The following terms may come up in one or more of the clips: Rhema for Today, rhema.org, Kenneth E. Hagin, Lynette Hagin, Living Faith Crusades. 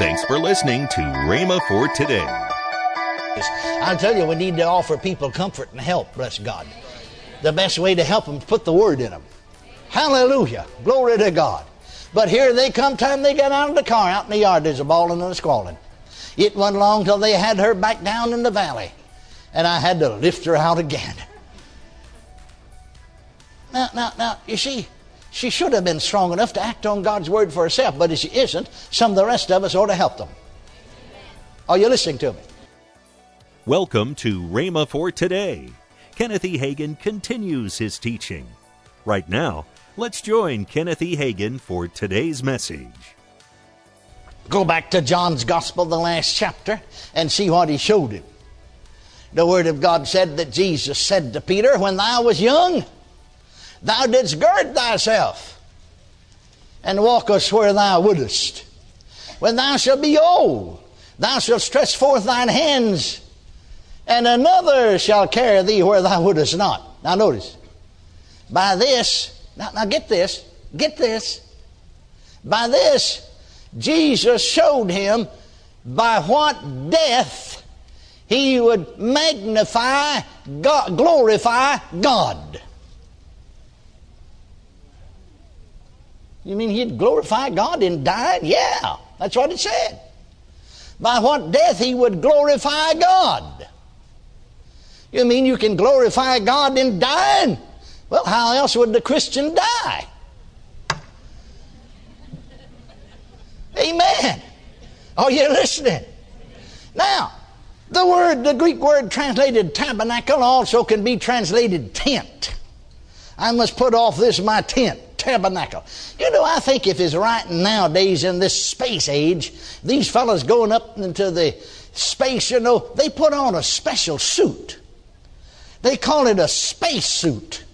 Thanks for listening to Rhema for Today. I tell you, we need to offer people comfort and help, bless God. The best way to help them is put the Word in them. Hallelujah. Glory to God. But here they come, time they got out of the car, out in the yard, there's a bawling and a squalling. It wasn't long till they had her back down in the valley, and I had to lift her out again. Now, you see, she should have been strong enough to act on God's Word for herself, but if she isn't, some of the rest of us ought to help them. Are you listening to me? Welcome to Rhema for Today. Kenneth E. Hagin continues his teaching. Right now, let's join Kenneth E. Hagin for today's message. Go back to John's Gospel, the last chapter, and see what he showed him. The Word of God said that Jesus said to Peter, "When thou was young, thou didst gird thyself, and walkest where thou wouldest. When thou shalt be old, thou shalt stretch forth thine hands, and another shall carry thee where thou wouldest not." Now notice, by this, now get this. By this, Jesus showed him by what death he would magnify God, glorify God. You mean he'd glorify God in dying? Yeah, that's what it said. By what death he would glorify God. You mean you can glorify God in dying? Well, how else would the Christian die? Amen. Are you listening? Now, the word, the Greek word translated tabernacle also can be translated tent. I must put off this my tent. Tabernacle. You know, I think if it's right nowadays in this space age, these fellas going up into the space, you know, they put on a special suit. They call it a space suit.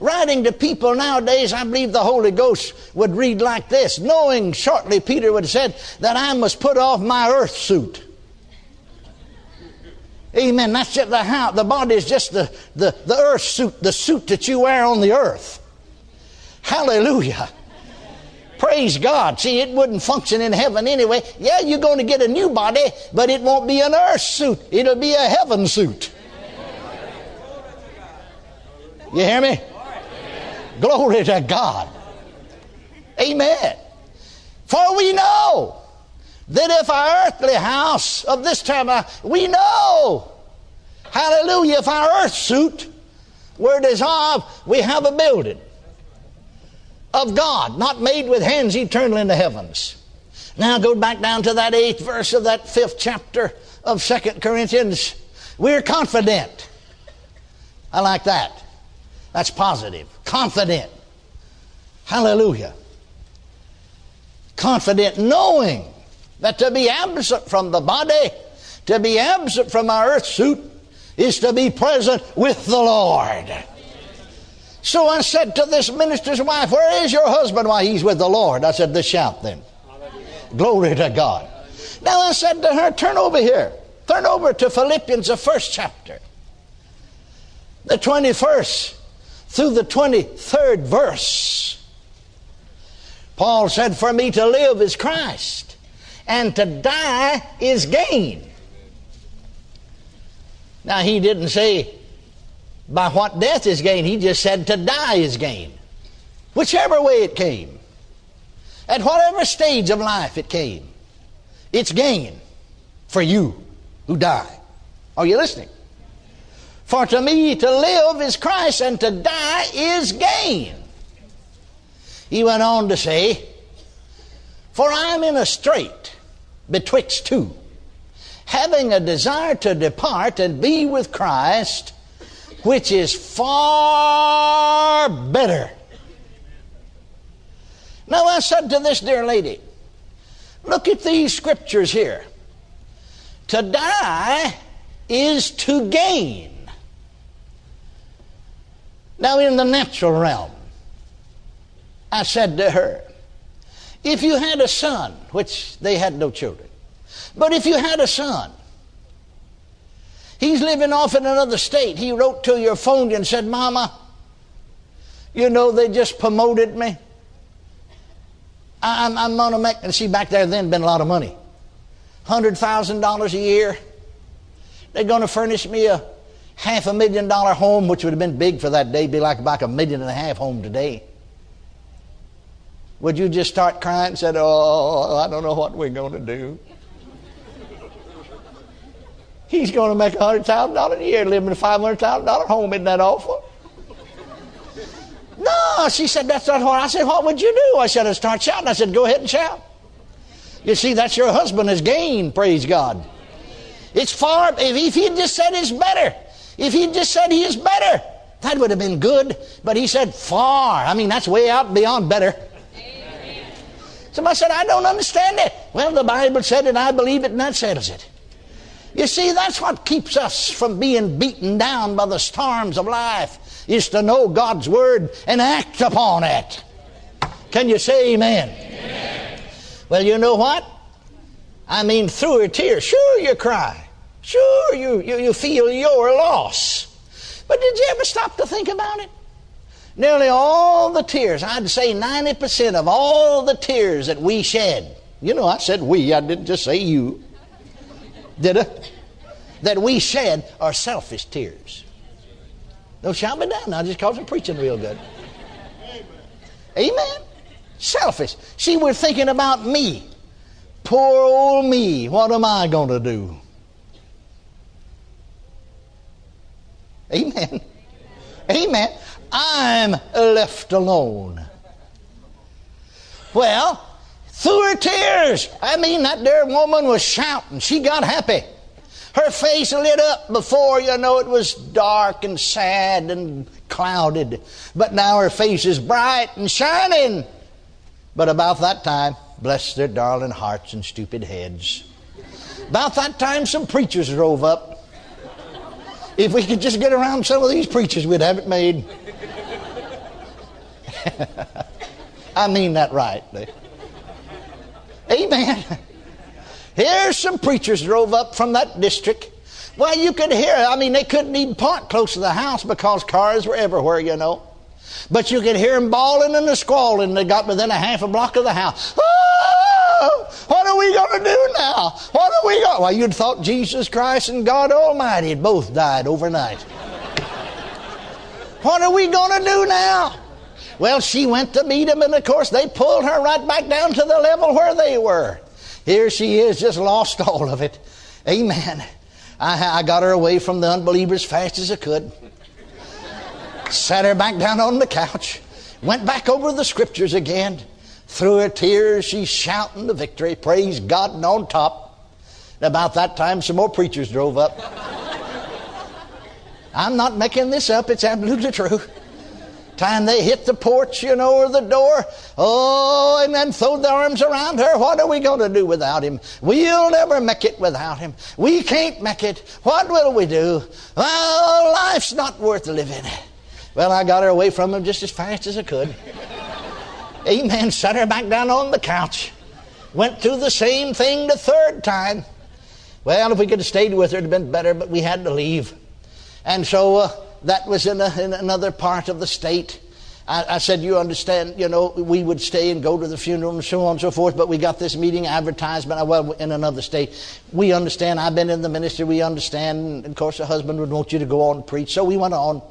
Writing to people nowadays, I believe the Holy Ghost would read like this, knowing shortly Peter would have said that I must put off my earth suit. Amen. That's just the body is just the earth suit, the suit that you wear on the earth. Hallelujah. Praise God. See, it wouldn't function in heaven anyway. Yeah, you're going to get a new body, but it won't be an earth suit. It'll be a heaven suit. You hear me? Glory to God. Amen. For we know that if our earthly house of this time, we know, hallelujah, if our earth suit were dissolved, we have a building of God, not made with hands, eternally in the heavens. Now go back down to that 8th verse of that 5th chapter of 2 Corinthians. We're confident. I like that. That's positive. Confident. Hallelujah. Confident, knowing that to be absent from the body, to be absent from our earth suit, is to be present with the Lord. So I said to this minister's wife, "Where is your husband while he's with the Lord?" I said, "This shout then." Glory to God. Now I said to her, "Turn over here. Turn over to Philippians, the 1st chapter. The 21st through the 23rd verse. Paul said, "For me to live is Christ, and to die is gain." Now he didn't say by what death is gain. He just said to die is gain. Whichever way it came, at whatever stage of life it came, it's gain for you who die. Are you listening? For to me to live is Christ, and to die is gain. He went on to say, "For I am in a strait betwixt two, having a desire to depart and be with Christ, which is far better." Now I said to this dear lady, look at these scriptures here. To die is to gain. Now in the natural realm, I said to her, if you had a son, which they had no children, but if you had a son, he's living off in another state. He wrote to your phone and said, "Mama, you know, they just promoted me. I'm going to make, and see, back there then been a lot of money. $100,000 a year. They're going to furnish me a $500,000 home, which would have been big for that day. Be like about $1.5 million home today. Would you just start crying and say, oh, I don't know what we're going to do. He's going to make $100,000 a year living in a $500,000 home. Isn't that awful? No, she said, that's not what. I said, what would you do? I said, I'd start shouting. I said, go ahead and shout. You see, that's your husband is gain, praise God. It's far, if he had just said it's better, if he had just said he is better, that would have been good. But he said far. I mean, that's way out beyond better. Amen. Somebody said, I don't understand it. Well, the Bible said it, I believe it, and that settles it. You see, that's what keeps us from being beaten down by the storms of life, is to know God's Word and act upon it. Can you say amen? Amen. Well, you know what? I mean, through a tear, sure you cry. Sure you feel your loss. But did you ever stop to think about it? Nearly all the tears, I'd say 90% of all the tears that we shed. You know, I said we, I didn't just say you. Did I? That we shed are selfish tears. Don't shout me down now just because I'm preaching real good. Amen. Selfish. See, we're thinking about me. Poor old me. What am I going to do? Amen. Amen. I'm left alone. Well, through her tears, I mean, that dear woman was shouting. She got happy. Her face lit up. Before, you know, it was dark and sad and clouded. But now her face is bright and shining. But about that time, bless their darling hearts and stupid heads. About that time, some preachers drove up. If we could just get around some of these preachers, we'd have it made. I mean that right. Amen. Here some preachers drove up from that district. Well, you could hear, I mean, they couldn't even park close to the house because cars were everywhere, you know. But you could hear them bawling and the squalling. They got within half a block of the house. Oh, what are we going to do now? What are we going to... Well, you'd thought Jesus Christ and God Almighty had both died overnight. What are we going to do now? Well, she went to meet him, and of course they pulled her right back down to the level where they were. Here she is, just lost all of it. Amen. I got her away from the unbelievers fast as I could. Sat her back down on the couch. Went back over the scriptures again. Through her tears, she's shouting the victory. Praise God, and on top. And about that time, some more preachers drove up. I'm not making this up. It's absolutely true. Time they hit the porch, you know, or the door. Oh, and then throw their arms around her. What are we going to do without him? We'll never make it without him. We can't make it. What will we do? Well, life's not worth living. Well, I got her away from him just as fast as I could. Amen. Set her back down on the couch. Went through the same thing the third time. Well, if we could have stayed with her, it would have been better, but we had to leave. And so... that was in another part of the state. I said, you understand, you know, we would stay and go to the funeral and so on and so forth, but we got this meeting advertisement in another state. We understand. I've been in the ministry. We understand. Of course, the husband would want you to go on and preach. So we went on.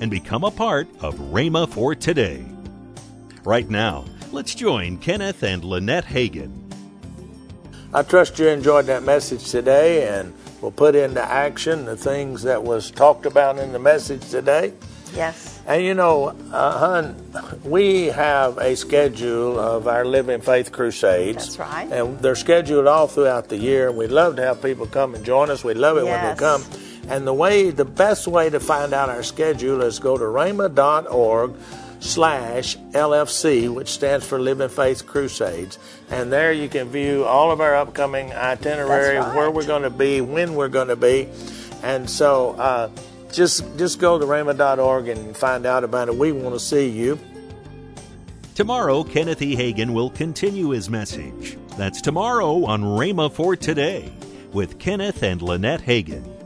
and become a part of Rhema for Today. Right now, let's join Kenneth and Lynette Hagin. I trust you enjoyed that message today and will put into action the things that was talked about in the message today. Yes. And you know, hon, we have a schedule of our Living Faith Crusades. That's right. And they're scheduled all throughout the year. We'd love to have people come and join us. We love it when they come. And the best way to find out our schedule is go to rhema.org/LFC, which stands for Living Faith Crusades. And there you can view all of our upcoming itinerary, that's right, where we're going to be, when we're going to be. And so, Just go to rhema.org and find out about it. We want to see you. Tomorrow, Kenneth E. Hagin will continue his message. That's tomorrow on Rhema for Today with Kenneth and Lynette Hagin.